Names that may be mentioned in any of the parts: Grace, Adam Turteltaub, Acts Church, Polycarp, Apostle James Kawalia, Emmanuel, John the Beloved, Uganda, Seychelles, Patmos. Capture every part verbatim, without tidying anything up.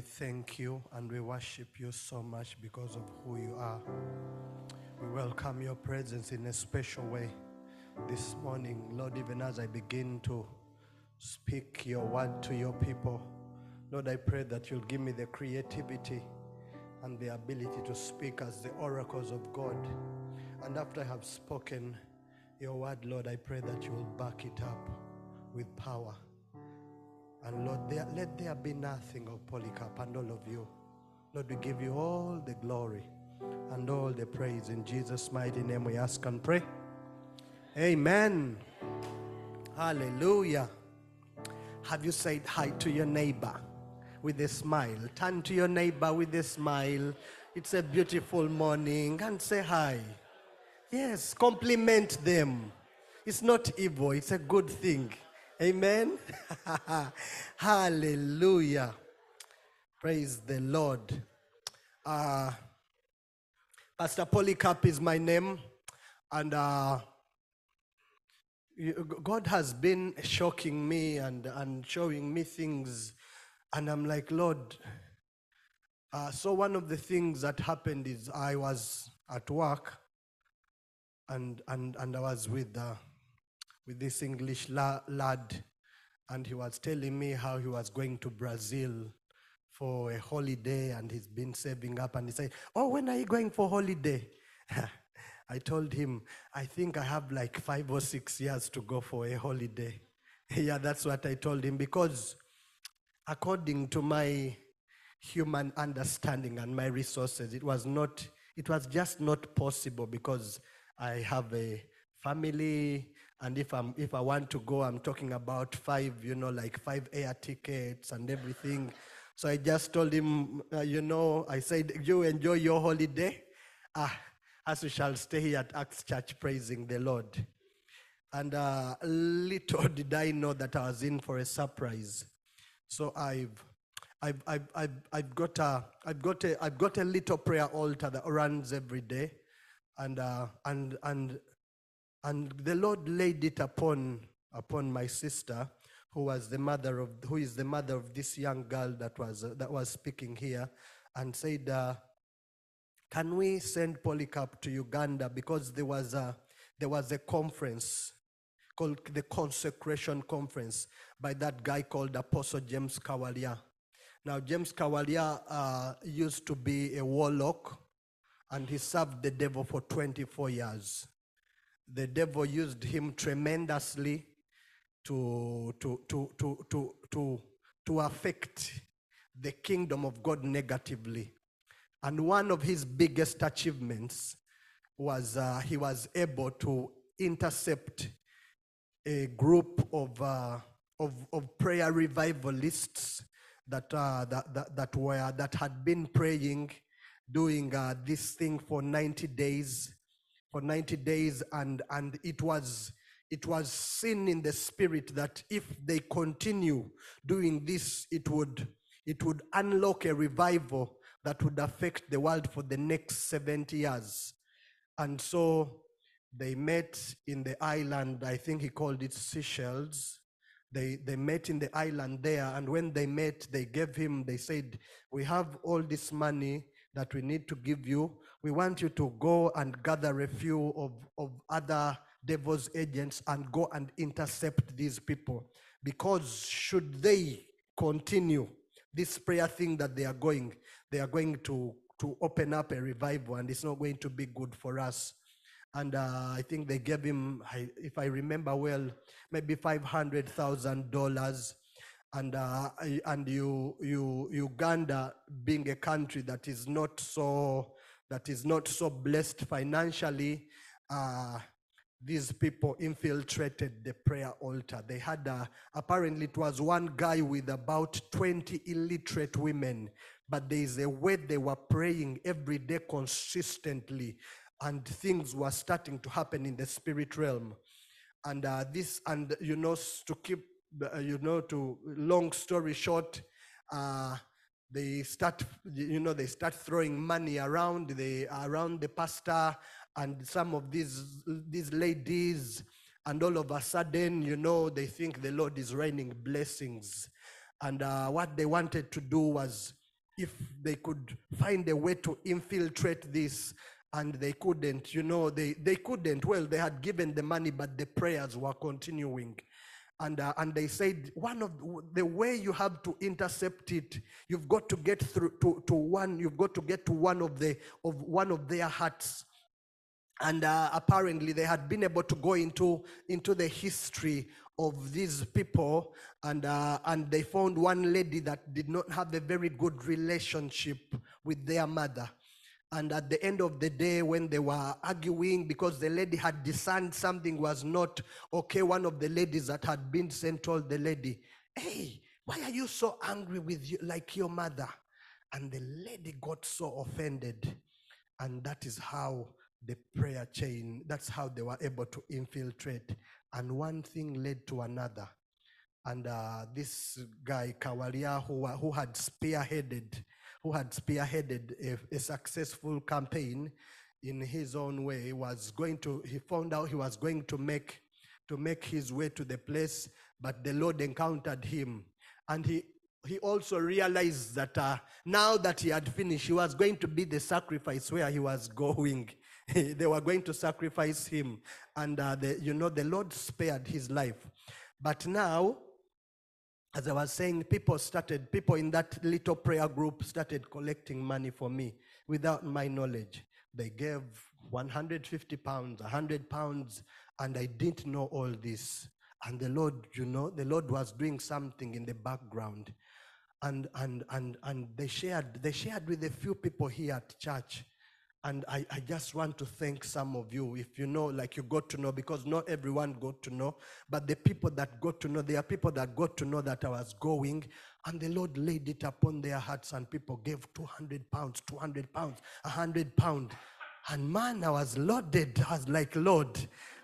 we thank you and we worship you so much because of who you are. We welcome your presence in a special way this morning, Lord. Even as I begin to speak your word to your people, Lord, I pray that you'll give me the creativity and the ability to speak as the oracles of God. And after I have spoken your word, Lord, I pray that you will back it up with power. And Lord, there, let there be nothing of Polycarp and all of you. Lord, we give you all the glory and all the praise. In Jesus' mighty name we ask and pray. Amen. Hallelujah. Have you said hi to your neighbor with a smile? Turn to your neighbor with a smile. It's a beautiful morning, and say hi. Yes, compliment them. It's not evil, it's a good thing. Amen. Hallelujah. Praise the Lord. Uh, Pastor Polycarp is my name, and uh, God has been shocking me and, and showing me things, and I'm like, Lord. Uh, so one of the things that happened is I was at work, and and, and I was with uh, with this English la lad, and he was telling me how he was going to Brazil for a holiday, and he's been saving up, and he said, oh, when are you going for holiday? I told him, I think I have like five or six years to go for a holiday. Yeah, that's what I told him, because according to my human understanding and my resources, it was not, it was just not possible, because I have a family, and if I'm, if I want to go, I'm talking about five, you know, like five air tickets and everything. So I just told him, uh, you know, I said, you enjoy your holiday, ah, as we shall stay here at Acts Church praising the Lord. And uh, little did I know that I was in for a surprise. So I've, I've, I've, I've, I've got a, I've got a, I've got a little prayer altar that runs every day, and uh, and and. And the Lord laid it upon, upon my sister, who was the mother of, who is the mother of this young girl that was, uh, that was speaking here, and said, uh, can we send Polycarp to Uganda? Because there was a, there was a conference called the Consecration Conference by that guy called Apostle James Kawalia. Now, James Kawalia uh, used to be a warlock, and he served the devil for twenty-four years. The devil used him tremendously to, to, to, to, to, to, to affect the kingdom of God negatively. And one of his biggest achievements was uh, he was able to intercept a group of, uh, of, of prayer revivalists that, uh, that, that, that, were, that had been praying, doing uh, this thing for ninety days. For ninety days, and and it was it was seen in the spirit that if they continue doing this, it would it would unlock a revival that would affect the world for the next seventy years. And so they met in the island, I think he called it Seychelles. They they met in the island there, and when they met, they gave him, they said, we have all this money that we need to give you. We want you to go and gather a few of, of other devil's agents and go and intercept these people, because should they continue this prayer thing that they are going, they are going to, to open up a revival, and it's not going to be good for us. And uh, I think they gave him, if I remember well, maybe five hundred thousand dollars. And uh, and you, you, Uganda being a country that is not so, that is not so blessed financially, uh, these people infiltrated the prayer altar. They had, a, apparently it was one guy with about twenty illiterate women, but there is a way they were praying every day consistently, and things were starting to happen in the spirit realm. And uh, this, and you know, to keep, you know, to long story short, uh, they start, you know, they start throwing money around the around the pastor and some of these these ladies, and all of a sudden, you know, they think the Lord is raining blessings. And uh, what they wanted to do was if they could find a way to infiltrate this, and they couldn't, you know, they, they couldn't. Well, they had given the money, but the prayers were continuing. And, uh, and they said, one of the way you have to intercept it, you've got to get through to, to one, you've got to get to one of the of one of their hearts. And uh, apparently they had been able to go into, into the history of these people, and uh, and they found one lady that did not have a very good relationship with their mother. And at the end of the day, when they were arguing, because the lady had discerned something was not okay, one of the ladies that had been sent told the lady, "Hey, why are you so angry with you, like your mother?" And the lady got so offended. And that is how the prayer chain, that's how they were able to infiltrate. And one thing led to another. And uh, this guy, Kawalia, who, who had spearheaded who had spearheaded a, a successful campaign in his own way, was going to, he found out he was going to make, to make his way to the place, but the Lord encountered him. And he, he also realized that uh, now that he had finished, he was going to be the sacrifice where he was going. They were going to sacrifice him. And, uh, the, you know, the Lord spared his life. But now, as I was saying, people started, people in that little prayer group started collecting money for me without my knowledge. They gave one hundred fifty pounds, one hundred pounds, and I didn't know all this. And the Lord, you know, the Lord was doing something in the background. And and and and they shared, they shared with a few people here at church. And I, I just want to thank some of you, if you know, like you got to know, because not everyone got to know, but the people that got to know, there are people that got to know that I was going, and the Lord laid it upon their hearts, and people gave two hundred pounds, two hundred pounds, one hundred pounds. And man, I was loaded. I was like, Lord,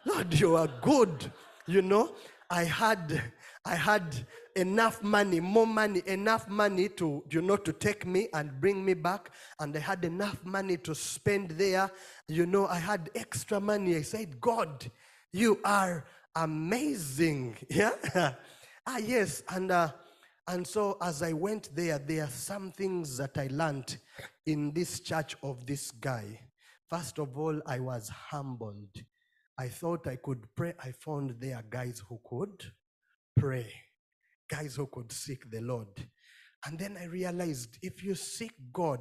Lord, you are good. You know, I had, I had enough money, more money, enough money to, you know, to take me and bring me back. And I had enough money to spend there. You know, I had extra money. I said, God, you are amazing. Yeah. Ah, yes. And, uh, and so as I went there, there are some things that I learned in this church of this guy. First of all, I was humbled. I thought I could pray. I found there guys who could pray, guys who could seek the Lord. And then I realized, if you seek God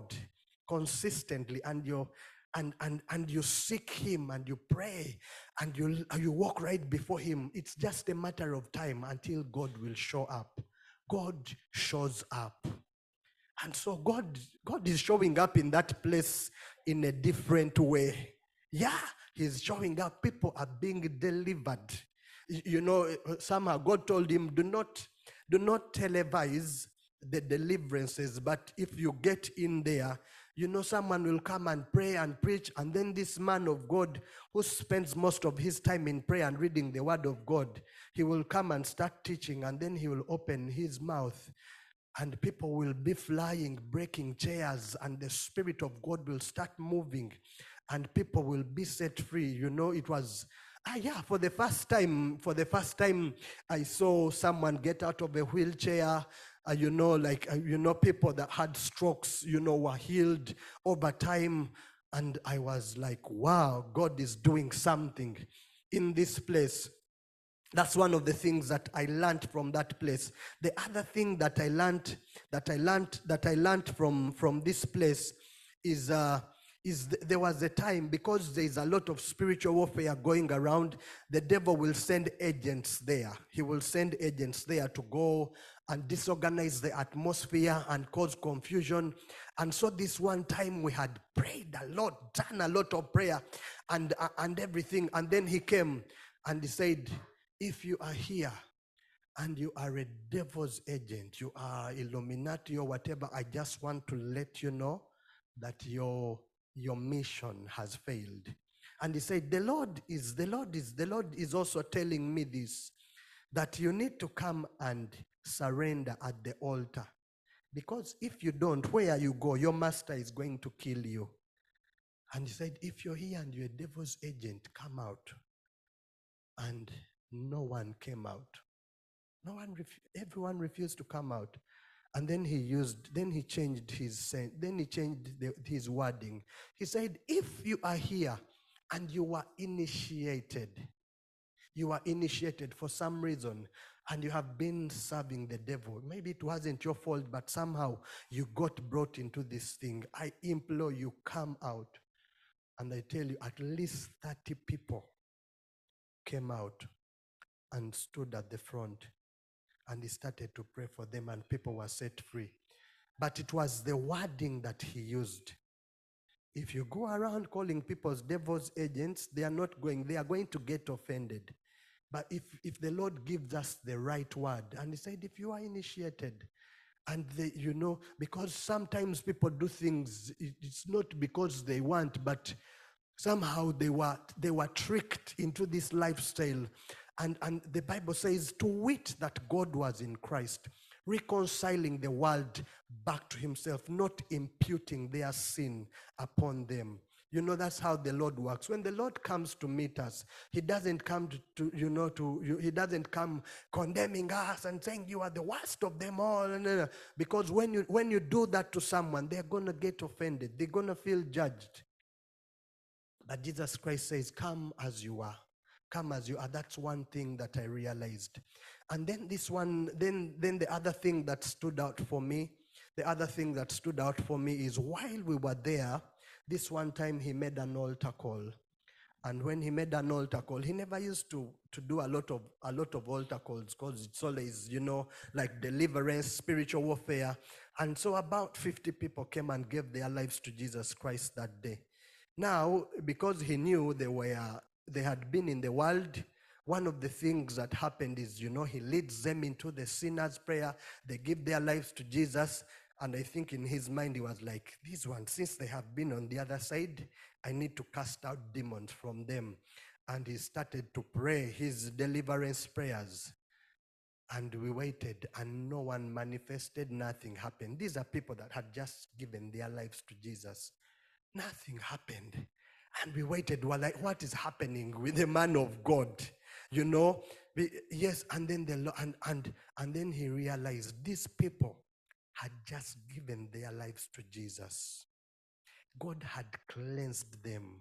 consistently and you and and and you seek him and you pray and you you walk right before him, it's just a matter of time until God will show up. God shows up. And so God God is showing up in that place in a different way. Yeah, he's showing up. People are being delivered. You know, somehow God told him, do not Do not televise the deliverances, but if you get in there, you know, someone will come and pray and preach, and then this man of God who spends most of his time in prayer and reading the word of God, he will come and start teaching, and then he will open his mouth, and people will be flying, breaking chairs, and the Spirit of God will start moving, and people will be set free. You know, it was... Ah, yeah, for the first time, for the first time, I saw someone get out of a wheelchair. Uh, you know, like, uh, you know, people that had strokes, you know, were healed over time. And I was like, wow, God is doing something in this place. That's one of the things that I learned from that place. The other thing that I learned, that I learned, that I learned from, from this place is... Uh, Is th- there was a time, because there is a lot of spiritual warfare going around, the devil will send agents there. He will send agents there to go and disorganize the atmosphere and cause confusion. And so this one time we had prayed a lot, done a lot of prayer and, uh, and everything. And then he came and he said, if you are here and you are a devil's agent, you are Illuminati or whatever, I just want to let you know that your Your mission has failed. And he said, the Lord is, the Lord is, the Lord is also telling me this, that you need to come and surrender at the altar. Because if you don't, where you go, your master is going to kill you. And he said, if you're here and you're a devil's agent, come out. And no one came out. No one, ref- everyone refused to come out. And then he used, then he changed his, then he changed the, his wording. He said, if you are here and you were initiated, you were initiated for some reason, and you have been serving the devil. Maybe it wasn't your fault, but somehow you got brought into this thing. I implore you, come out. And I tell you, at least thirty people came out and stood at the front. And he started to pray for them, and people were set free. But it was the wording that he used. If you go around calling people devil's agents, they are not going, they are going to get offended. But if, if the Lord gives us the right word, and he said, if you are initiated, and they, you know, because sometimes people do things, it's not because they want, but somehow they were, they were tricked into this lifestyle. And, and the Bible says, to wit, that God was in Christ, reconciling the world back to himself, not imputing their sin upon them. You know, that's how the Lord works. When the Lord comes to meet us, he doesn't come to, to you know, to, you, he doesn't come condemning us and saying you are the worst of them all. No, no, no. Because when you, when you do that to someone, they're going to get offended. They're going to feel judged. But Jesus Christ says, come as you are. Come as you are. That's one thing that I realized. And then this one, then, then the other thing that stood out for me, the other thing that stood out for me is while we were there, this one time he made an altar call. And when he made an altar call, he never used to, to do a lot of a lot of altar calls because it's always, you know, like deliverance, spiritual warfare. And so about fifty people came and gave their lives to Jesus Christ that day. Now, because he knew they were, they had been in the world, one of the things that happened is, you know, he leads them into the sinner's prayer. They give their lives to Jesus. And I think in his mind, he was like, these ones, since they have been on the other side, I need to cast out demons from them. And he started to pray his deliverance prayers. And we waited, and no one manifested, nothing happened. These are people that had just given their lives to Jesus. Nothing happened. And we waited, we were like, what is happening with the man of God? You know, we, yes, and then, the, and, and, and then he realized these people had just given their lives to Jesus. God had cleansed them.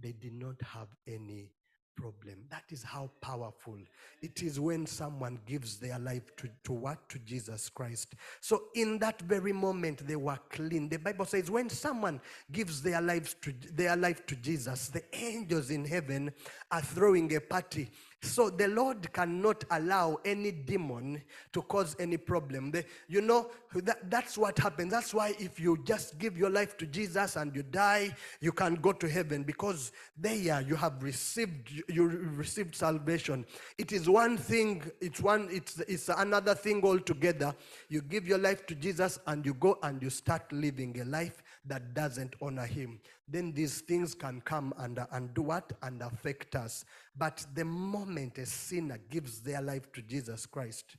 They did not have any problem. That is how powerful it is when someone gives their life to, to what? To Jesus Christ. So in that very moment, they were clean. The Bible says when someone gives their lives to their life to Jesus, the angels in heaven are throwing a party. So the Lord cannot allow any demon to cause any problem. They, you know, that, that's what happens. That's why if you just give your life to Jesus and you die, you can go to heaven because there you have received, you received salvation. It is one thing, it's one, it's, it's another thing altogether. You give your life to Jesus and you go and you start living a life that doesn't honor him. Then these things can come and, and do what? And affect us. But the moment a sinner gives their life to Jesus Christ,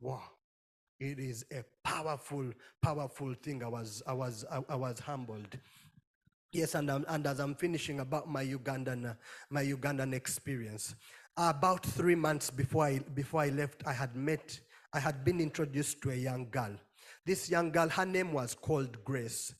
wow, it is a powerful, powerful thing. I was, I was, I, I was humbled. Yes, and, I'm, and as I'm finishing about my Ugandan, my Ugandan experience, about three months before I, before I left, I had met, I had been introduced to a young girl. This young girl, her name was called Grace.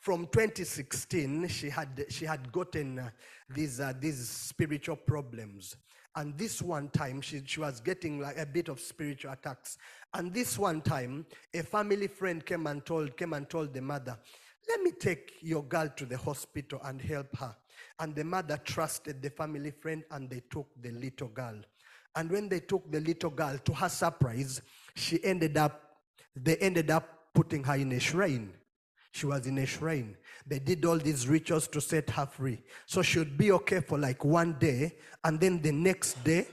From twenty sixteen, she had, she had gotten uh, these, uh, these spiritual problems. And this one time, she, she was getting like a bit of spiritual attacks. And this one time, a family friend came and told, came and told the mother, let me take your girl to the hospital and help her. And the mother trusted the family friend and they took the little girl. And when they took the little girl, to her surprise, she ended up, they ended up putting her in a shrine. She was in a shrine. They did all these rituals to set her free. So she would be okay for like one day, and then the next day,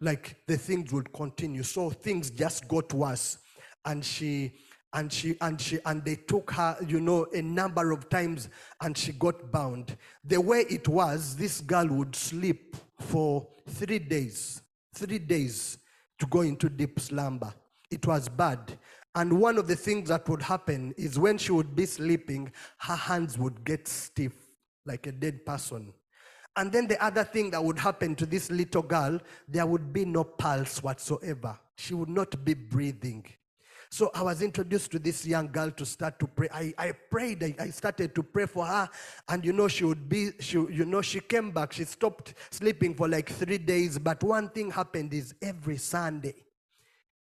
like the things would continue. So things just got worse. And she, and she, and she, and they took her, you know, a number of times, and she got bound. The way it was, this girl would sleep for three days, three days to go into deep slumber. It was bad. And one of the things that would happen is when she would be sleeping, her hands would get stiff like a dead person. And then the other thing that would happen to this little girl, there would be no pulse whatsoever. She would not be breathing. So I was introduced to this young girl to start to pray. I, I prayed, I, I started to pray for her, and you know, she would be, she, you know, she came back, she stopped sleeping for like three days, but one thing happened is every Sunday,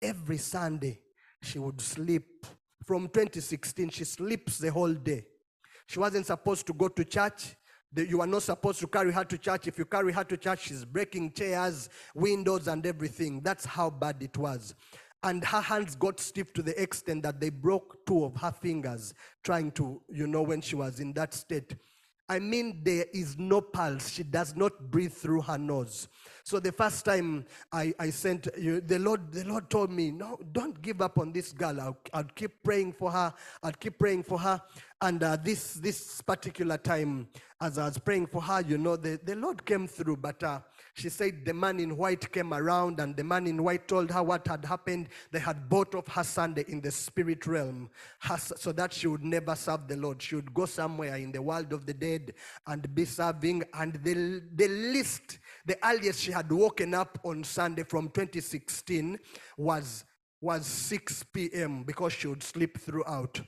every Sunday, she would sleep. From twenty sixteen, she sleeps the whole day. She wasn't supposed to go to church. You are not supposed to carry her to church. If you carry her to church, she's breaking chairs, windows, and everything. That's how bad it was. And her hands got stiff to the extent that they broke two of her fingers trying to, you know, when she was in that state. I mean, there is no pulse. She does not breathe through her nose. So the first time I, I sent, you, the Lord the Lord told me, no, don't give up on this girl. I'll, I'll keep praying for her. I'll keep praying for her. And uh, this this particular time, as I was praying for her, you know, the, the Lord came through. But uh, she said the man in white came around, and the man in white told her what had happened. They had bought off her Sunday in the spirit realm, her, so that she would never serve the Lord. She would go somewhere in the world of the dead and be serving. And the, the least, the earliest she had woken up on Sunday from twenty sixteen was, was six p m because she would sleep throughout.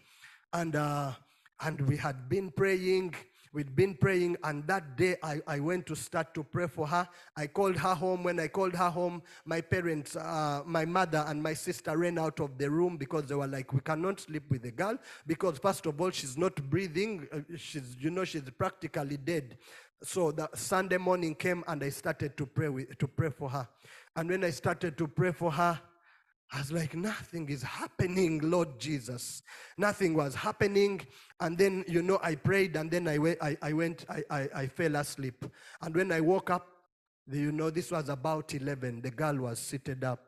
And, uh, and we had been praying. We'd been praying, and that day I, I went to start to pray for her. I called her home. When I called her home, my parents, uh, my mother and my sister ran out of the room because they were like, we cannot sleep with the girl because, first of all, she's not breathing. She's, you know, she's practically dead. So that Sunday morning came, and I started to pray with, to pray for her. And when I started to pray for her, I was like, nothing is happening, Lord Jesus. Nothing was happening. And then, you know, I prayed, and then I, I, I went, I, I, I fell asleep. And when I woke up, you know, this was about eleven. The girl was seated up.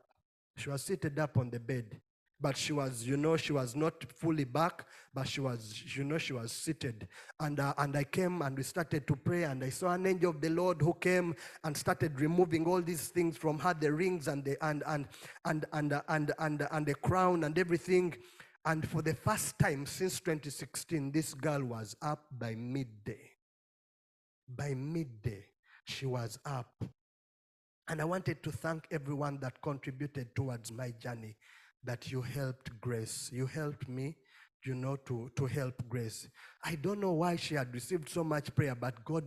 She was seated up on the bed. But she was, you know, she was not fully back, but she was, you know, she was seated. And, uh, and I came, and we started to pray, and I saw an angel of the Lord who came and started removing all these things from her, the rings and the, and, and, and, and, and, and, and, and the crown and everything. And for the first time since twenty sixteen, this girl was up by midday. By midday, she was up. And I wanted to thank everyone that contributed towards my journey. That you helped Grace. You helped me, you know, to, to help Grace. I don't know why she had received so much prayer, but God,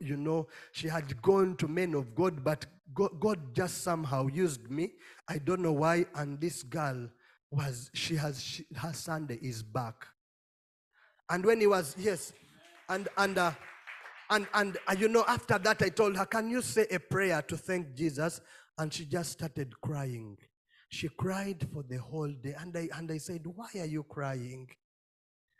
you know, she had gone to men of God, but God, God just somehow used me. I don't know why. And this girl was, she has, she, her Sunday is back. And when he was, yes, and, and, uh, and, and, uh, you know, after that, I told her, can you say a prayer to thank Jesus? And she just started crying. She cried for the whole day. And I, and I said, why are you crying?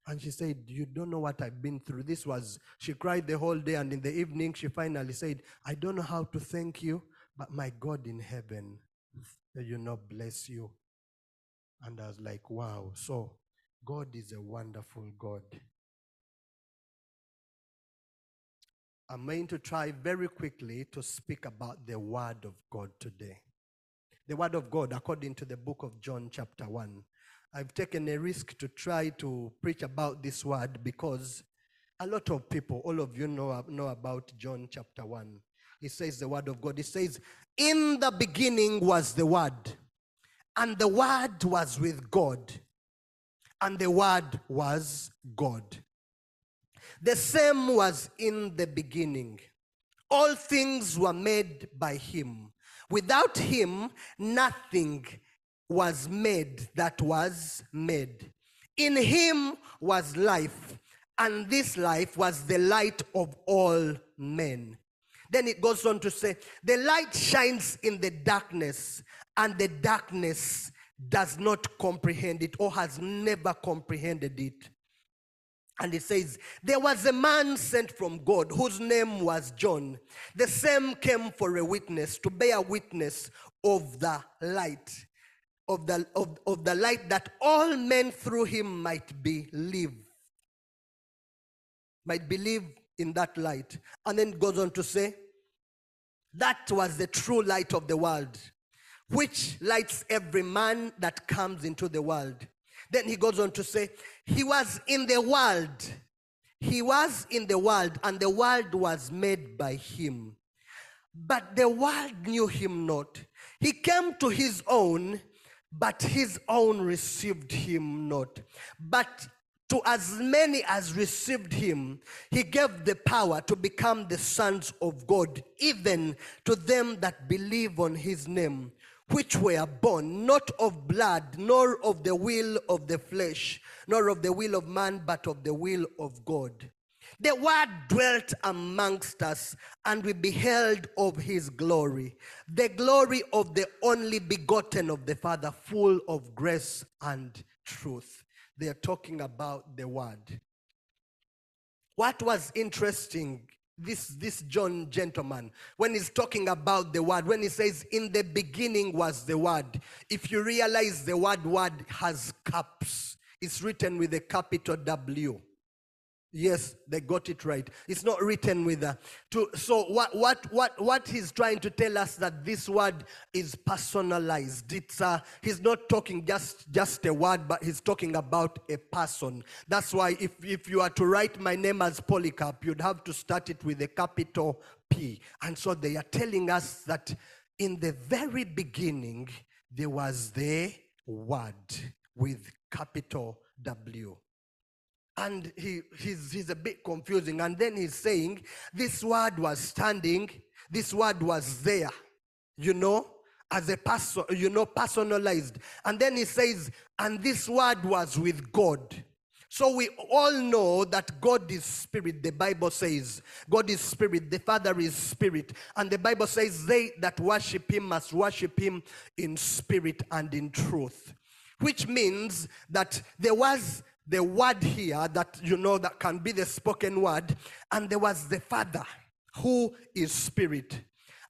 And she said, you don't know what I've been through. This was, she cried the whole day. And in the evening, she finally said, I don't know how to thank you, but my God in heaven, you know, bless you. And I was like, wow. So God is a wonderful God. I'm going to try very quickly to speak about the Word of God today. The Word of God, according to the book of John, chapter one. I've taken a risk to try to preach about this word because a lot of people, all of you know, know about John, chapter one. It says the Word of God. It says, in the beginning was the Word, and the Word was with God, and the Word was God. The same was in the beginning. All things were made by him. Without him, nothing was made that was made. In him was life, and this life was the light of all men. Then it goes on to say, the light shines in the darkness, and the darkness does not comprehend it, or has never comprehended it. And it says, there was a man sent from God whose name was John. The same came for a witness, to bear witness of the light, of the, of, of the light that all men through him might believe. Might believe in that light. And then it goes on to say, that was the true light of the world, which lights every man that comes into the world. Then he goes on to say, he was in the world. He was in the world, and the world was made by him. But the world knew him not. He came to his own, But his own received him not. But to as many as received him, he gave the power to become the sons of God, even to them that believe on his name, which were born not of blood, nor of the will of the flesh, nor of the will of man, but of the will of God. The word dwelt amongst us, and we beheld of his glory, the glory of the only begotten of the Father, full of grace and truth. They are talking about the word. What was interesting, this, this John gentleman, when he's talking about the word, when he says, in the beginning was the word, if you realize the word word has caps, it's written with a capital W. Yes, they got it right. It's not written with a... To, so what, what, what, what he's trying to tell us that this word is personalized. It's a, he's not talking just, just a word, but he's talking about a person. That's why if, if you are to write my name as Polycarp, you'd have to start it with a capital P. And so they are telling us that in the very beginning, there was the word with capital W. And he, he's, he's a bit confusing. And then he's saying, this word was standing, this word was there, you know, as a person, you know, personalized. And then he says, and this word was with God. So we all know that God is spirit, the Bible says. God is spirit, the Father is spirit. And the Bible says, they that worship him must worship him in spirit and in truth. Which means that there was the word here that, you know, that can be the spoken word, and there was the Father who is spirit.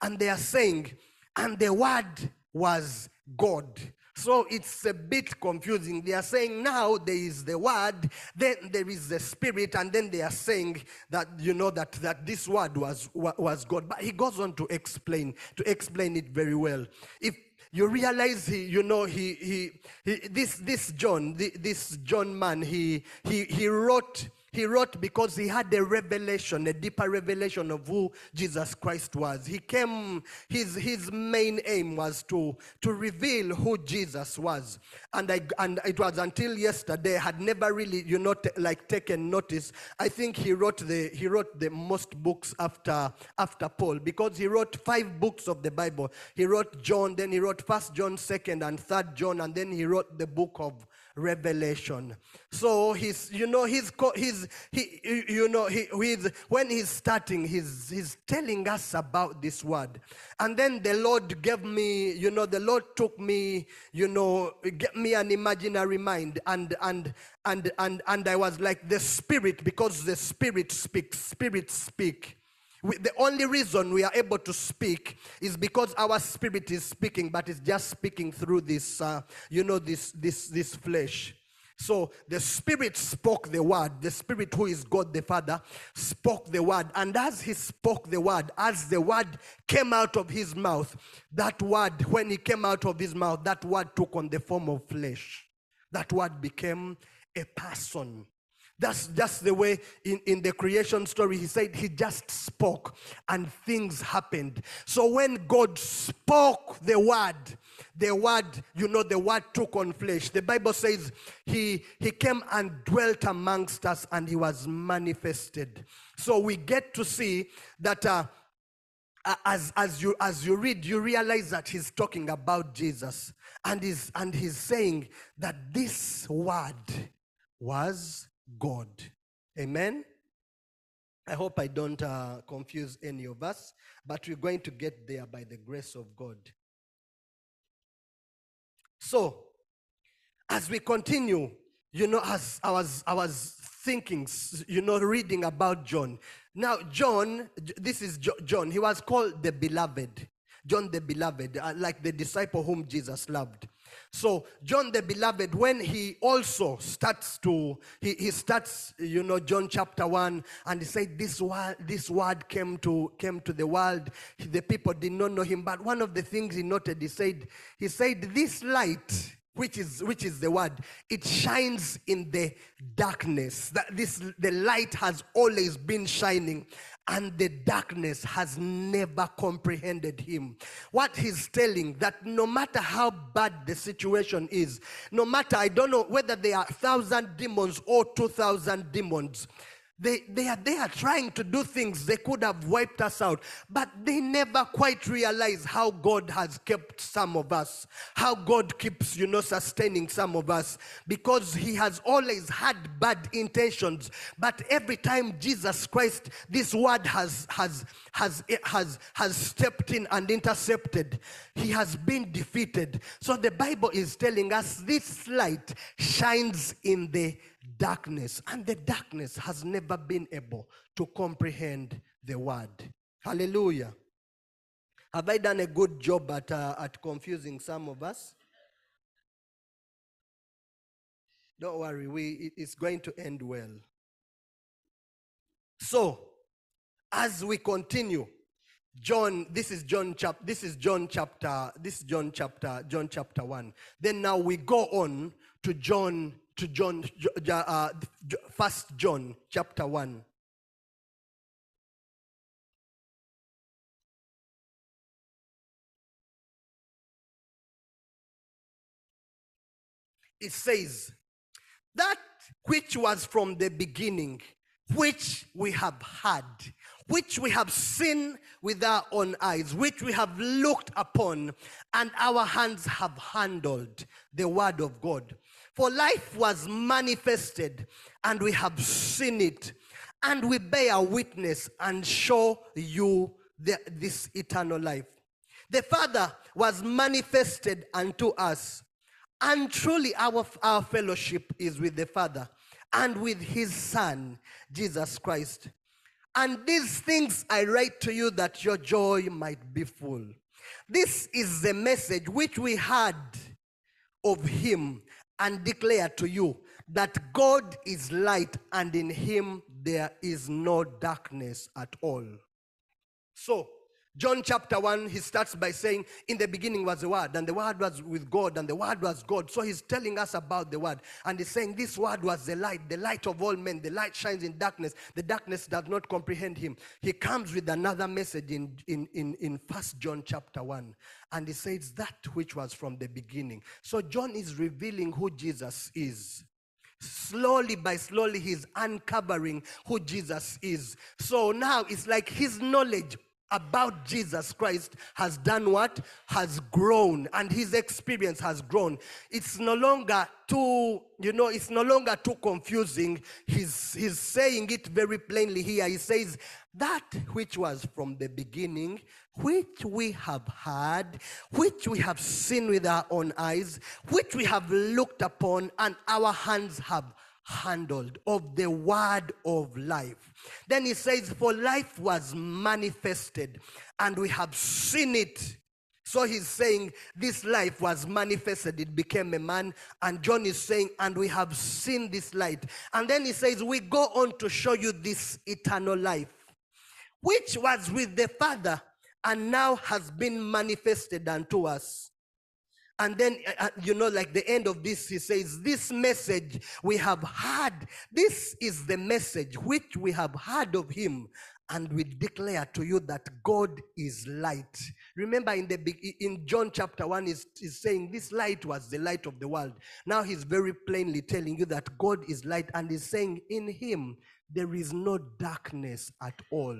And they are saying, and the word was God. So it's a bit confusing. They are saying now there is the word, then there is the spirit, and then they are saying that, you know, that, that this word was, was God. But he goes on to explain, to explain it very well. If you realize he, you know, he, he, he this, this John, the, this John man, he, he, he wrote, he wrote because he had a revelation, a deeper revelation of who Jesus Christ was. He came, his, his main aim was to, to reveal who Jesus was. And I, and it was until yesterday, I had never really, you know, t- like taken notice. I think he wrote the, he wrote the most books after, after Paul, because he wrote five books of the Bible. He wrote John, then he wrote First John, Second and Third John, and then he wrote the book of Revelation. So he's, you know, he's, he's, he, you know, he, he's, when he's starting, he's, he's telling us about this word. And then the Lord gave me, you know, the Lord took me, you know, gave me an imaginary mind, and, and, and, and, and I was like the Spirit, because the Spirit speaks, Spirit speak. We, the only reason we are able to speak is because our spirit is speaking, but it's just speaking through this, uh, you know, this, this, this flesh. So the Spirit spoke the word. The Spirit, who is God the Father, spoke the word. And as he spoke the word, as the word came out of his mouth, that word, when he came out of his mouth, that word took on the form of flesh. That word became a person. That's just the way in, in the creation story, he said he just spoke and things happened. So when God spoke the word, the word, you know, the word took on flesh. The Bible says he, he came and dwelt amongst us, and he was manifested. So we get to see that uh, as, as, you, as you read, you realize that he's talking about Jesus. And he's, and he's saying that this word was God. Amen. I hope I don't uh, confuse any of us, but we're going to get there by the grace of God. So, as we continue, you know, as I was, I was thinking, you know, reading about John. Now, John, this is John. He was called the Beloved. John the Beloved, like the disciple whom Jesus loved. So John the Beloved, when he also starts to, he, he starts, you know, John chapter one, and he said, this word, this word came to, came to the world. The people did not know him. But one of the things he noted, he said, he said, this light, which is, which is the word, it shines in the darkness. That this, the light has always been shining. and the darkness has never comprehended him. What he's telling, that no matter how bad the situation is, no matter, I don't know whether there are one thousand demons or two thousand demons, They, they, are, they are trying to do things. They could have wiped us out, but they never quite realize how God has kept some of us, how God keeps, you know, sustaining some of us, because he has always had bad intentions. But every time Jesus Christ, this word has, has, has, has, has stepped in and intercepted, he has been defeated. So the Bible is telling us this light shines in the darkness, and the darkness has never been able to comprehend the word. Hallelujah. Have I done a good job at, uh, at confusing some of us? Don't worry, we, it's going to end well. So, as we continue, John, this is John chapter, this is John chapter, this is John chapter, John chapter one. Then now we go on to John to John, uh, First John chapter one. It says, that which was from the beginning, which we have heard, which we have seen with our own eyes, which we have looked upon, and our hands have handled, the word of God. For life was manifested, and we have seen it, and we bear witness and show you the, this eternal life. The Father was manifested unto us, and truly our, our fellowship is with the Father and with his Son, Jesus Christ. And these things I write to you that your joy might be full. This is the message which we heard of him and declare to you, that God is light, and in him there is no darkness at all. So, John chapter one, he starts by saying, in the beginning was the word, and the word was with God, and the word was God. So he's telling us about the word, and he's saying this word was the light, the light of all men. The light shines in darkness. The darkness does not comprehend him. He comes with another message in, in, in, in First John chapter one, and he says that which was from the beginning. So John is revealing who Jesus is. Slowly by slowly, he's uncovering who Jesus is. So now it's like his knowledge about Jesus Christ has done what? Has grown, and his experience has grown. It's no longer too, you know, it's no longer too confusing. He's, he's saying it very plainly here. He says, that which was from the beginning, which we have heard, which we have seen with our own eyes, which we have looked upon, and our hands have handled, of the word of life. Then he says, for life was manifested, and we have seen it. So he's saying this life was manifested, it became a man, and John is saying, and we have seen this light. And then he says, we go on to show you this eternal life, which was with the Father, and now has been manifested unto us. And then, uh, you know, like the end of this, he says, this message we have heard, this is the message which we have heard of him, and we declare to you that God is light. Remember, in the in John chapter one, he's, he's saying this light was the light of the world. Now he's very plainly telling you that God is light, and he's saying in him there is no darkness at all.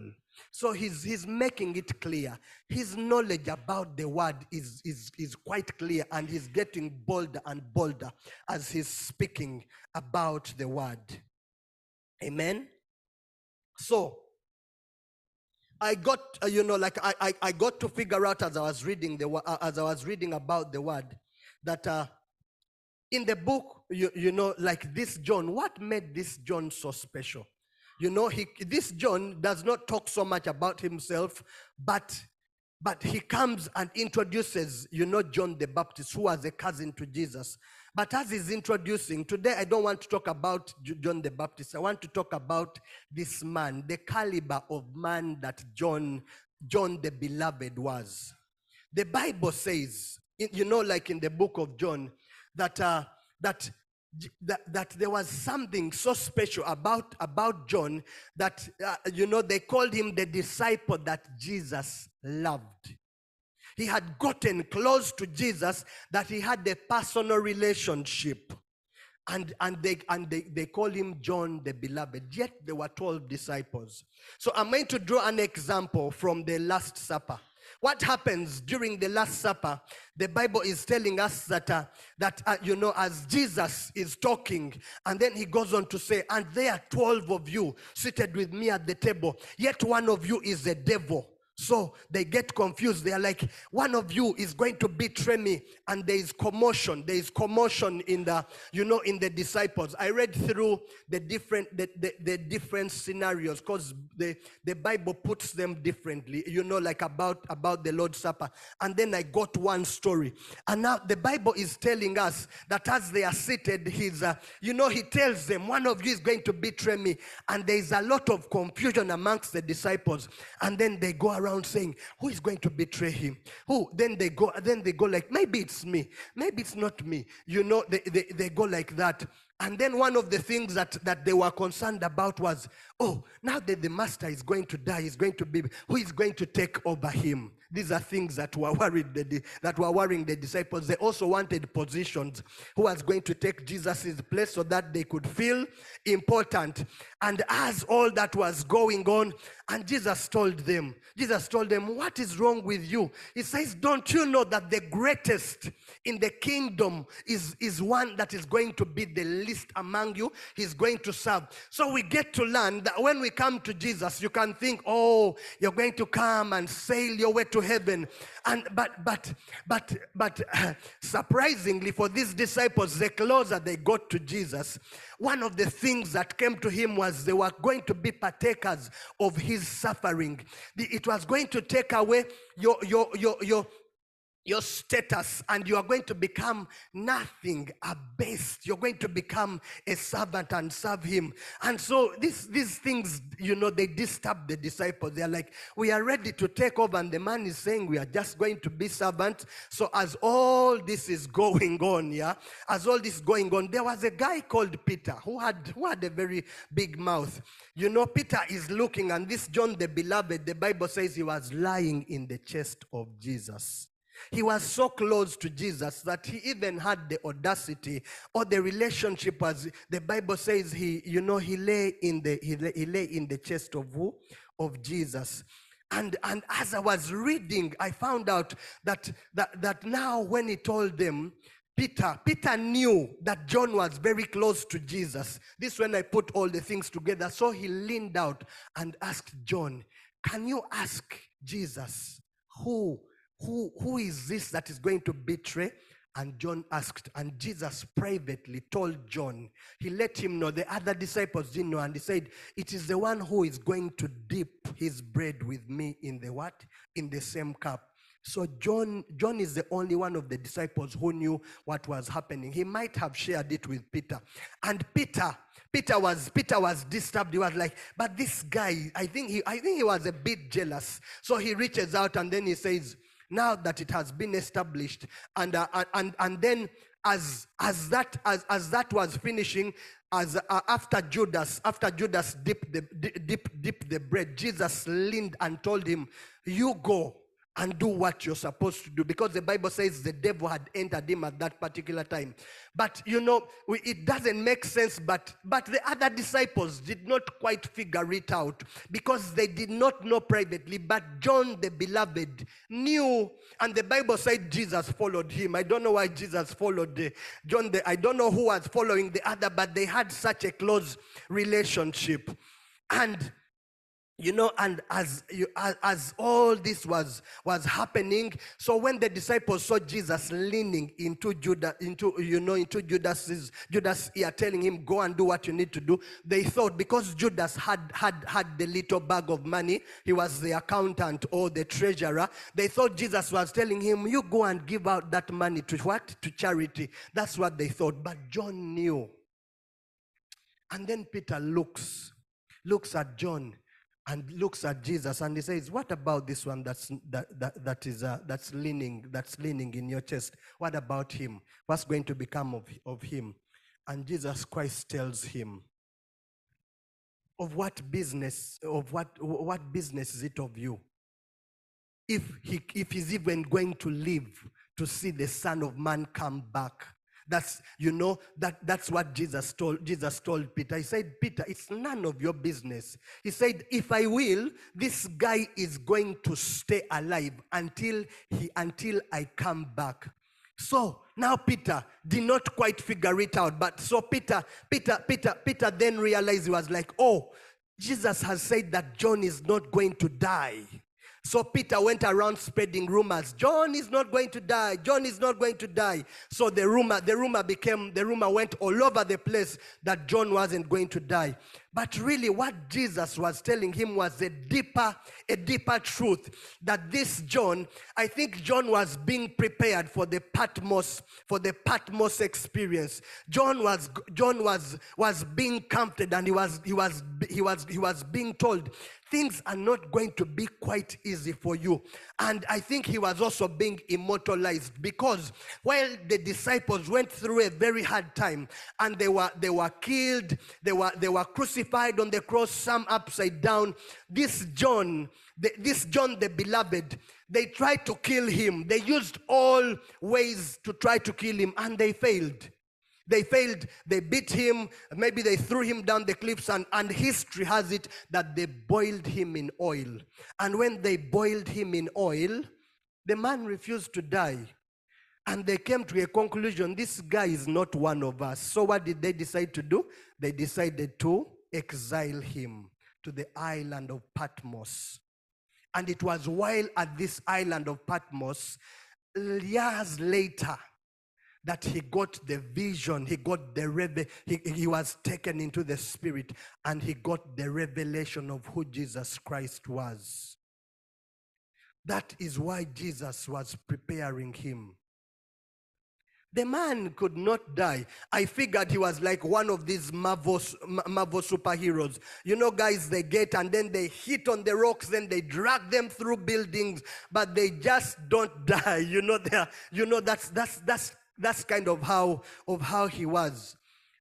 So he's, he's making it clear. His knowledge about the word is, is, is quite clear, and he's getting bolder and bolder as he's speaking about the word. Amen? So, I got, uh, you know, like I, I, I got to figure out as I was reading, the, uh, as I was reading about the word, that uh, in the book, you, you know, like this John, what made this John so special? You know, he, this John does not talk so much about himself, but, but he comes and introduces, you know, John the Baptist, who was a cousin to Jesus. But as he's introducing, today I don't want to talk about John the Baptist. I want to talk about this man, the caliber of man that John, John the Beloved was. The Bible says, you know, like in the book of John, that, uh, that that, that there was something so special about, about John that, uh, you know, they called him the disciple that Jesus loved. He had gotten close to Jesus, that he had a personal relationship. And, and, they, and they, they call him John the Beloved, yet there were twelve disciples. So I'm going to draw an example from the Last Supper. What happens during the Last Supper? The Bible is telling us that, uh, that uh, you know, as Jesus is talking, and then he goes on to say, and there are twelve of you seated with me at the table, yet one of you is a devil. So they get confused. They are like, one of you is going to betray me. And there is commotion. There is commotion in the, you know, in the disciples. I read through the different, the, the, the different scenarios, because the, the Bible puts them differently, you know, like about, about the Lord's Supper. And then I got one story. And now the Bible is telling us that as they are seated, he's, uh, you know, he tells them, one of you is going to betray me. And there is a lot of confusion amongst the disciples. And then they go around saying, who is going to betray him? Who? Then they go, then they go like, maybe it's me, maybe it's not me. You know, they, they, they go like that. And then one of the things that, that they were concerned about was, oh, now that the master is going to die, he's going to be, who is going to take over him? These are things that were worried, the, that were worrying the disciples. They also wanted positions. Who was going to take Jesus's place so that they could feel important? And as all that was going on, and Jesus told them, Jesus told them, what is wrong with you? He says, don't you know that the greatest in the kingdom is, is one that is going to be the least among you? He's going to serve. So we get to learn that when we come to Jesus, you can think, oh, you're going to come and sail your way to to heaven, and but but but but uh, surprisingly for these disciples, the closer they got to Jesus, one of the things that came to him was they were going to be partakers of his suffering. It was going to take away your your your your your status, and you are going to become nothing, abased. You're going to become a servant and serve him. And so this, these things, you know, they disturb the disciples. They're like, we are ready to take over, and the man is saying we are just going to be servants. So as all this is going on, yeah, as all this going on, there was a guy called Peter who had, who had a very big mouth. You know, Peter is looking, and this John the Beloved, the Bible says he was lying in the chest of Jesus. He was so close to Jesus that he even had the audacity, or the relationship, as the Bible says, he, you know, he lay in the, he lay, he lay in the chest of who? Of Jesus. And, and as I was reading, I found out that, that, that now when he told them, Peter, Peter knew that John was very close to Jesus. This is when I put all the things together. So he leaned out and asked John, can you ask Jesus who? Who, who is this that is going to betray? And John asked, and Jesus privately told John. He let him know. The other disciples didn't know, and he said, it is the one who is going to dip his bread with me in the what? In the same cup. So John, John is the only one of the disciples who knew what was happening. He might have shared it with Peter. And Peter, Peter was, Peter was disturbed. He was like, but this guy, I think he, I think he was a bit jealous. So he reaches out and then he says, now that it has been established, and uh, and and then as as that as as that was finishing, as uh, after Judas after Judas dipped the dip dip the bread, Jesus leaned and told him, "You go and do what you're supposed to do," because the Bible says the devil had entered him at that particular time. But you know, we, it doesn't make sense, but, but the other disciples did not quite figure it out, because they did not know privately, but John the Beloved knew, and the Bible said Jesus followed him. I don't know why Jesus followed uh, John, the, I don't know who was following the other, but they had such a close relationship. And you know, and as you, as, as all this was was happening, so when the disciples saw Jesus leaning into Judas, into you know, into Judas's Judas ear, telling him, "Go and do what you need to do," they thought, because Judas had had had the little bag of money, he was the accountant or the treasurer. They thought Jesus was telling him, "You go and give out that money to what? To charity." That's what they thought. But John knew. And then Peter looks looks at John, and looks at Jesus, and he says, "What about this one that's that that, that is uh, that's leaning that's leaning in your chest? What about him? What's going to become of, of him?" And Jesus Christ tells him, of what business, of what, what business is it of you? If he, if he's even going to live to see the Son of Man come back. That's, you know, that, that's what Jesus told, Jesus told Peter. He said, Peter, it's none of your business. He said, if I will, this guy is going to stay alive until he, until I come back. So now Peter did not quite figure it out, but so Peter, Peter, Peter, Peter then realized, he was like, oh, Jesus has said that John is not going to die. So Peter went around spreading rumors. John is not going to die. John is not going to die. So the rumor, the rumor became, the rumor went all over the place that John wasn't going to die. But really what Jesus was telling him was a deeper, a deeper truth, that this John, I think John was being prepared for the Patmos, for the Patmos experience. John was, John was, was being comforted, and he was, he was, he was, he was being told, things are not going to be quite easy for you. And I think he was also being immortalized, because while the disciples went through a very hard time, and they were they were killed, they were they were crucified on the cross, some upside down, this John, the, this John the Beloved, they tried to kill him. They used all ways to try to kill him, and they failed. They failed, they beat him, maybe they threw him down the cliffs, and, and history has it that they boiled him in oil. And when they boiled him in oil, the man refused to die. And they came to a conclusion, this guy is not one of us. So what did they decide to do? They decided to exile him to the island of Patmos. And it was while at this island of Patmos, years later, that he got the vision, he got the revelation, he, he was taken into the spirit, and he got the revelation of who Jesus Christ was. That is why Jesus was preparing him. The man could not die. I figured he was like one of these Marvel, Marvel superheroes. You know, guys, they get and then they hit on the rocks, then they drag them through buildings, but they just don't die. You know, you know that's, that's, that's, That's kind of how, of how he was.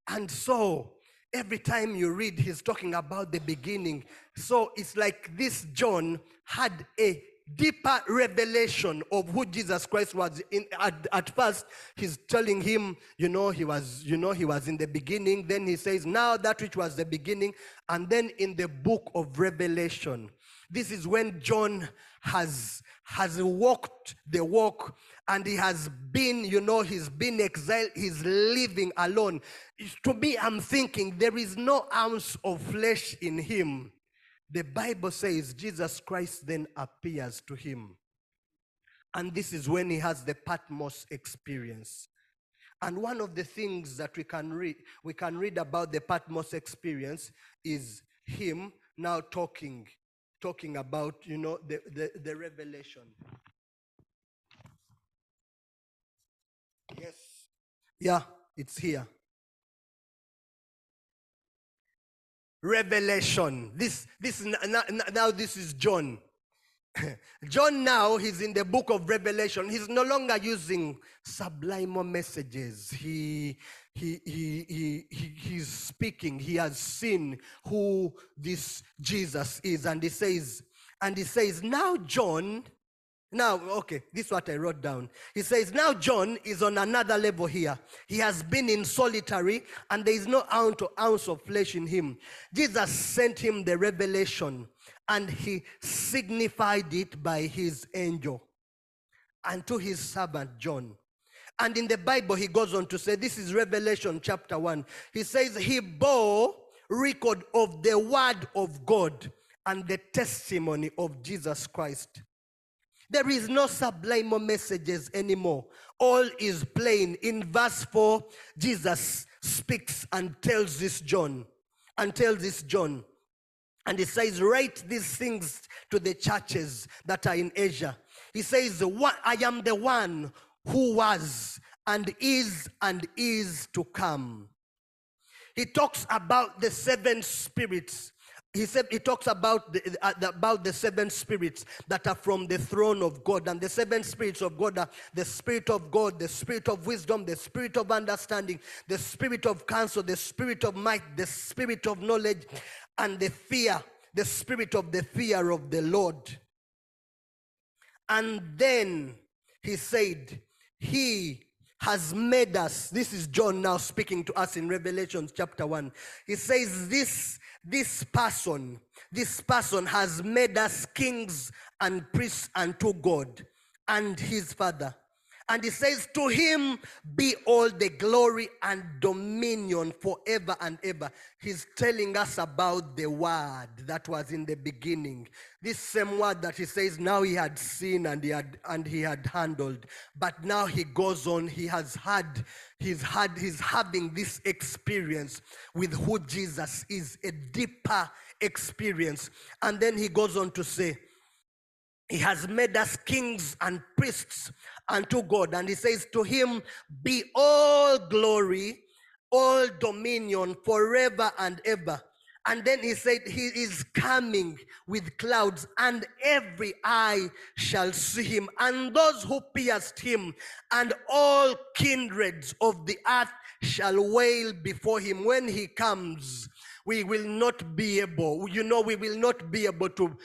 And so every time you read, he's talking about the beginning. So it's like this John had a deeper revelation of who Jesus Christ was. In, at, at first, he's telling him, you know, he was, you know, he was in the beginning. Then he says, now that which was the beginning. And then in the book of Revelation, this is when John has, has walked the walk, and he has been, you know, he's been exiled, he's living alone. To me, I'm thinking there is no ounce of flesh in him. The Bible says Jesus Christ then appears to him. And this is when he has the Patmos experience. And one of the things that we can read, we can read about the Patmos experience is him now talking talking about, you know, the, the, the revelation. Yes. Yeah, it's here. Revelation. This, this, now, now this is John. John now, he's in the book of Revelation. He's no longer using subliminal messages. He, he, he, he, he, he's speaking. He has seen who this Jesus is. And he says, and he says, now John, now, okay, this is what I wrote down. He says, now John is on another level here. He has been in solitary, and there is no ounce of flesh in him. Jesus sent him the revelation, and he signified it by his angel and to his servant John. And in the Bible, he goes on to say, this is Revelation chapter one. He says, he bore record of the word of God and the testimony of Jesus Christ. There is no subliminal messages anymore. All is plain. In verse four, Jesus speaks and tells this John, and tells this John, and he says, write these things to the churches that are in Asia. He says, I am the one who was and is and is to come. He talks about the seven spirits He said he talks about the, uh, about the seven spirits that are from the throne of God. And the seven spirits of God are the Spirit of God, the Spirit of wisdom, the Spirit of understanding, the Spirit of counsel, the Spirit of might, the Spirit of knowledge, and the fear, the Spirit of the fear of the Lord. And then he said, he has made us. This is John now speaking to us in Revelation chapter one. He says this, this person, this person has made us kings and priests unto God and his Father. And he says, to him be all the glory and dominion forever and ever. He's telling us about the word that was in the beginning. This same word that he says now he had seen and he had and he had handled. But now he goes on, he has had, he's had, he's having this experience with who Jesus is, a deeper experience. And then he goes on to say, he has made us kings and priests unto God. And he says, to him be all glory, all dominion forever and ever. And then he said, he is coming with clouds, and every eye shall see him, and those who pierced him, and all kindreds of the earth shall wail before him. When he comes, we will not be able, you know, we will not be able to,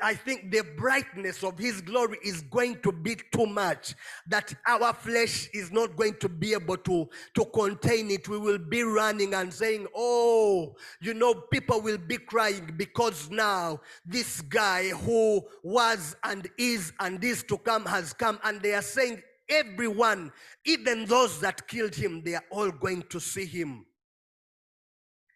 I think the brightness of his glory is going to be too much, that our flesh is not going to be able to, to contain it. We will be running and saying, oh, you know, people will be crying because now this guy who was and is and is to come has come. And they are saying, everyone, even those that killed him, they are all going to see him.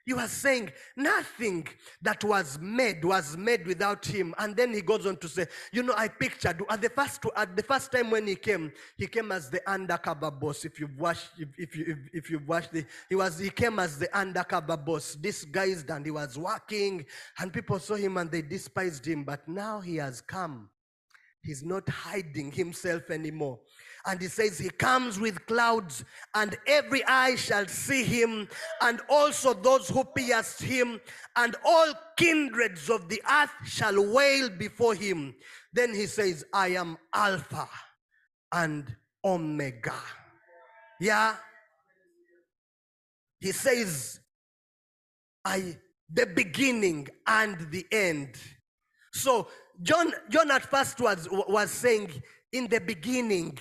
You are saying nothing that was made was made without him. And then he goes on to say, you know, I pictured at the first at the first time when he came, he came as the undercover boss. If you've watched, if, if you if, if you've watched the, he was he came as the undercover boss, disguised, and he was working, and people saw him and they despised him. But now he has come. He's not hiding himself anymore. And he says he comes with clouds, and every eye shall see him, and also those who pierced him, and all kindreds of the earth shall wail before him. Then he says, I am Alpha and Omega. Yeah? He says, I, the beginning and the end. So John, John at first was, was saying, in the beginning,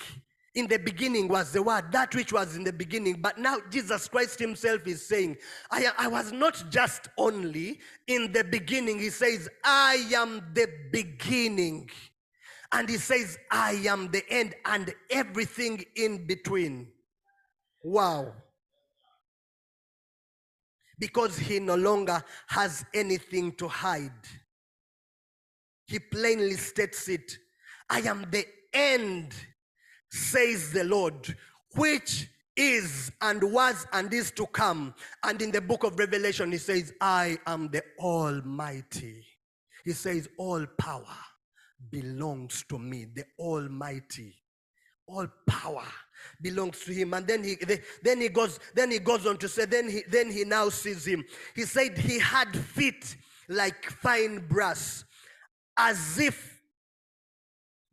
in the beginning was the word, that which was in the beginning. But now Jesus Christ himself is saying, I, I was not just only in the beginning. He says, I am the beginning. And he says, I am the end and everything in between. Wow. Because he no longer has anything to hide. He plainly states it. I am the end, says the Lord, which is and was and is to come. And in the book of Revelation, he says, I am the Almighty. He says, all power belongs to me, the Almighty. All power belongs to him. And then he then he goes, then he goes on to say, then he then he now sees him. He said he had feet like fine brass, as if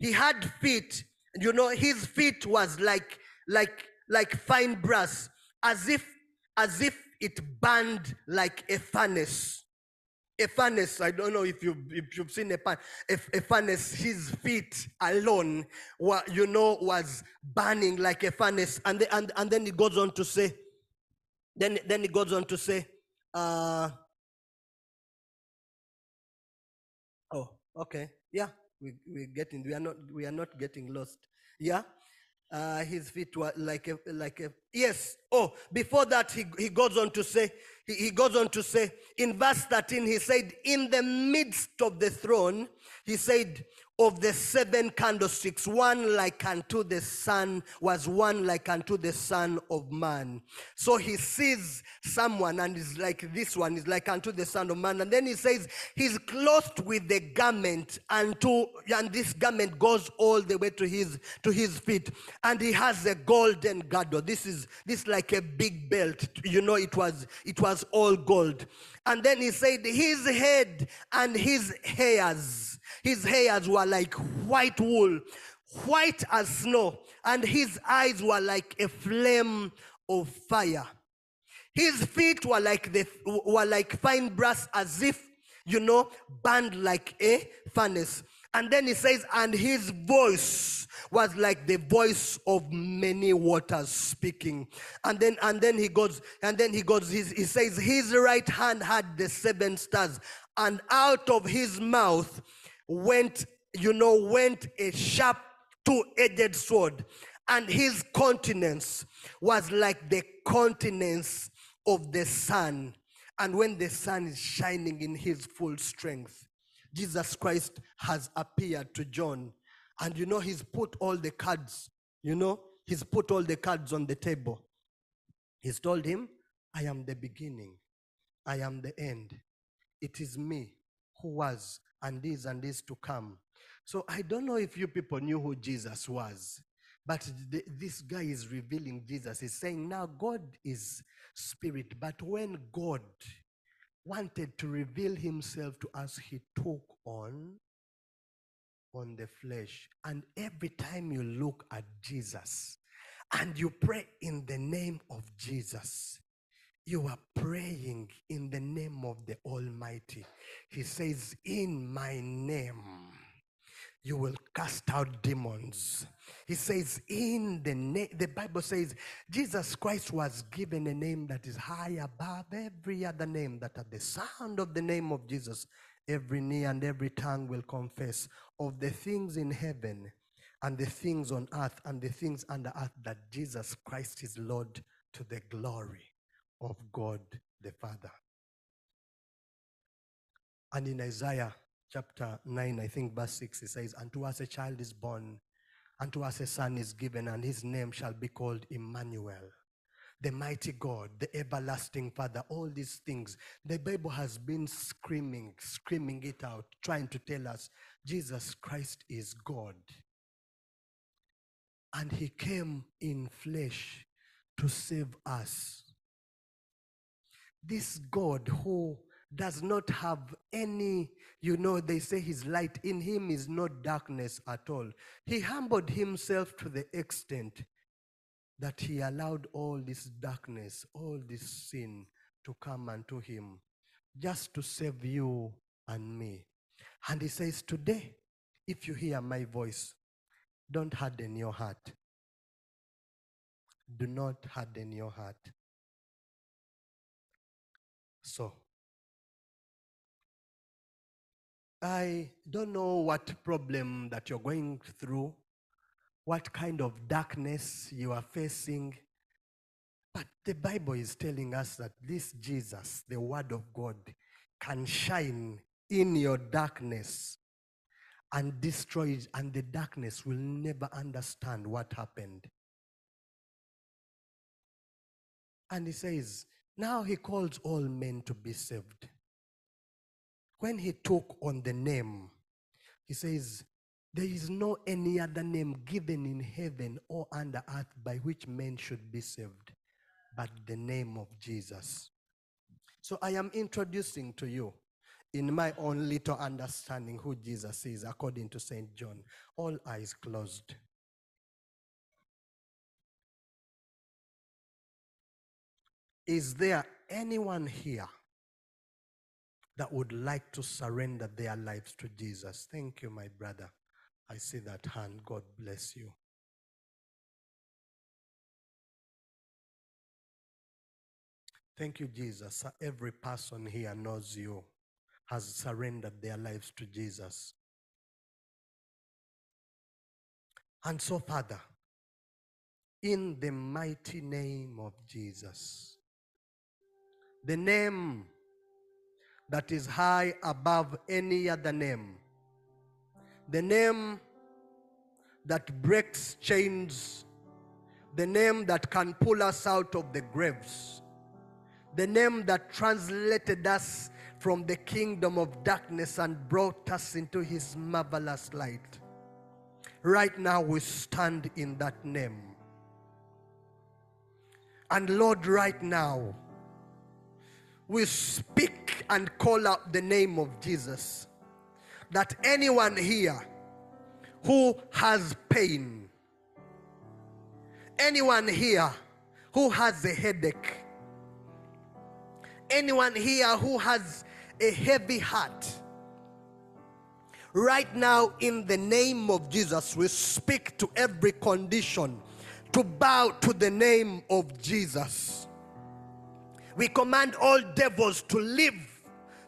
he had feet, you know, his feet was like, like, like fine brass, as if, as if it burned like a furnace. A furnace, I don't know if you've, if you've seen a, a, a furnace, his feet alone, were, you know, was burning like a furnace. And, the, and, and then he goes on to say, then, then he goes on to say, uh, oh, okay, yeah. We, we're getting, we are not, we are not getting lost. Yeah? Uh, his feet were like a, like a, yes. Oh, before that, he, he goes on to say, he, he goes on to say, in verse thirteen, he said, in the midst of the throne, he said, of the seven candlesticks, one like unto the Son, was one like unto the Son of Man. So he sees someone and is like, this one is like unto the Son of Man. And then he says, he's clothed with the garment, and to, and this garment goes all the way to his, to his feet. And he has a golden girdle. This is, this like a big belt. You know, it was, it was was all gold. And then he said his head and his hairs, his hairs were like white wool, white as snow, and his eyes were like a flame of fire. His feet were like the were like fine brass, as if, you know, burned like a furnace. And then he says, and his voice was like the voice of many waters speaking. And then, and then he goes, and then he goes, he, he says, his right hand had the seven stars, and out of his mouth went, you know, went a sharp two-edged sword, and his countenance was like the countenance of the sun. And when the sun is shining in his full strength, Jesus Christ has appeared to John. And you know, he's put all the cards, you know, he's put all the cards on the table. He's told him, I am the beginning, I am the end. It is me who was and is and is to come. So I don't know if you people knew who Jesus was, but th- this guy is revealing Jesus. He's saying, now God is spirit, but when God wanted to reveal himself to us, he took on, on the flesh. And every time you look at Jesus and you pray in the name of Jesus, you are praying in the name of the Almighty. He says, in my name, you will cast out demons. He says, in the name, the Bible says, Jesus Christ was given a name that is high above every other name, that at the sound of the name of Jesus, every knee and every tongue will confess of the things in heaven and the things on earth and the things under earth, that Jesus Christ is Lord, to the glory of God the Father. And in Isaiah chapter nine, I think verse six, it says, and to us a child is born, and to us a son is given, and his name shall be called Emmanuel, the mighty God, the everlasting Father. All these things, the Bible has been screaming, screaming it out, trying to tell us Jesus Christ is God. And he came in flesh to save us. This God who does not have any, you know, they say his light, in him is no darkness at all. He humbled himself to the extent that he allowed all this darkness, all this sin to come unto him, just to save you and me. And he says, today, if you hear my voice, don't harden your heart. Do not harden your heart. So, I don't know what problem that you're going through, what kind of darkness you are facing, but the Bible is telling us that this Jesus, the Word of God, can shine in your darkness and destroy it, and the darkness will never understand what happened. And he says, now he calls all men to be saved. When he took on the name, he says, there is no any other name given in heaven or under earth by which men should be saved, but the name of Jesus. So I am introducing to you, in my own little understanding, who Jesus is, according to Saint John. All eyes closed. Is there anyone here that would like to surrender their lives to Jesus? Thank you, my brother. I see that hand. God bless you. Thank you, Jesus. Every person here knows you, has surrendered their lives to Jesus. And so, Father, in the mighty name of Jesus, the name that is high above any other name, the name that breaks chains, the name that can pull us out of the graves, the name that translated us from the kingdom of darkness and brought us into his marvelous light. Right now we stand in that name. And Lord, right now, we speak and call out the name of Jesus. That anyone here who has pain, anyone here who has a headache, anyone here who has a heavy heart, right now in the name of Jesus, we speak to every condition to bow to the name of Jesus. We command all devils to leave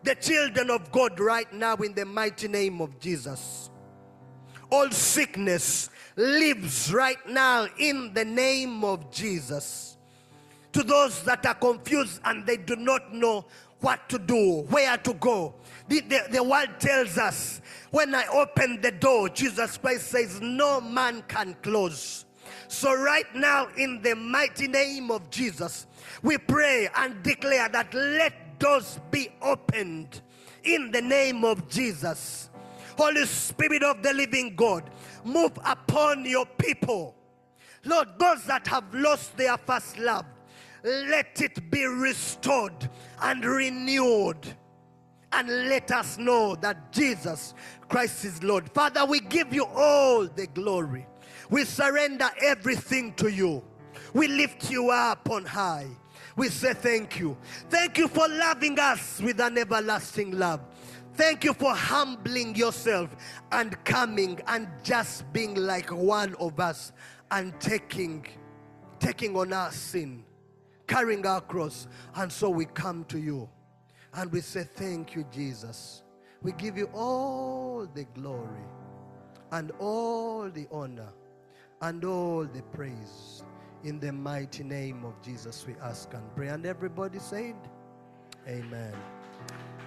the children of God right now in the mighty name of Jesus. All sickness lives right now in the name of Jesus. To those that are confused and they do not know what to do, where to go. The, the, the world tells us, when I open the door, Jesus Christ says, no man can close. So right now, in the mighty name of Jesus, we pray and declare that let doors be opened in the name of Jesus. Holy Spirit of the living God, move upon your people. Lord, those that have lost their first love, let it be restored and renewed. And let us know that Jesus Christ is Lord. Father, we give you all the glory. We surrender everything to you. We lift you up on high. We say thank you. Thank you for loving us with an everlasting love. Thank you for humbling yourself and coming and just being like one of us and taking, taking on our sin, carrying our cross. And so we come to you and we say thank you, Jesus. We give you all the glory and all the honor and all the praise. In the mighty name of Jesus we ask and pray. And everybody said, amen.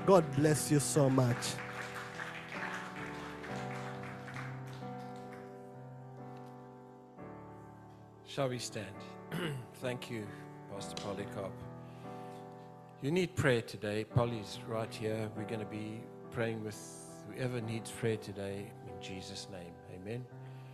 God bless you so much. Shall we stand? Thank you, Pastor Polycarp. You need prayer today. Polly's right here. We're going to be praying with whoever needs prayer today in Jesus' name. Amen.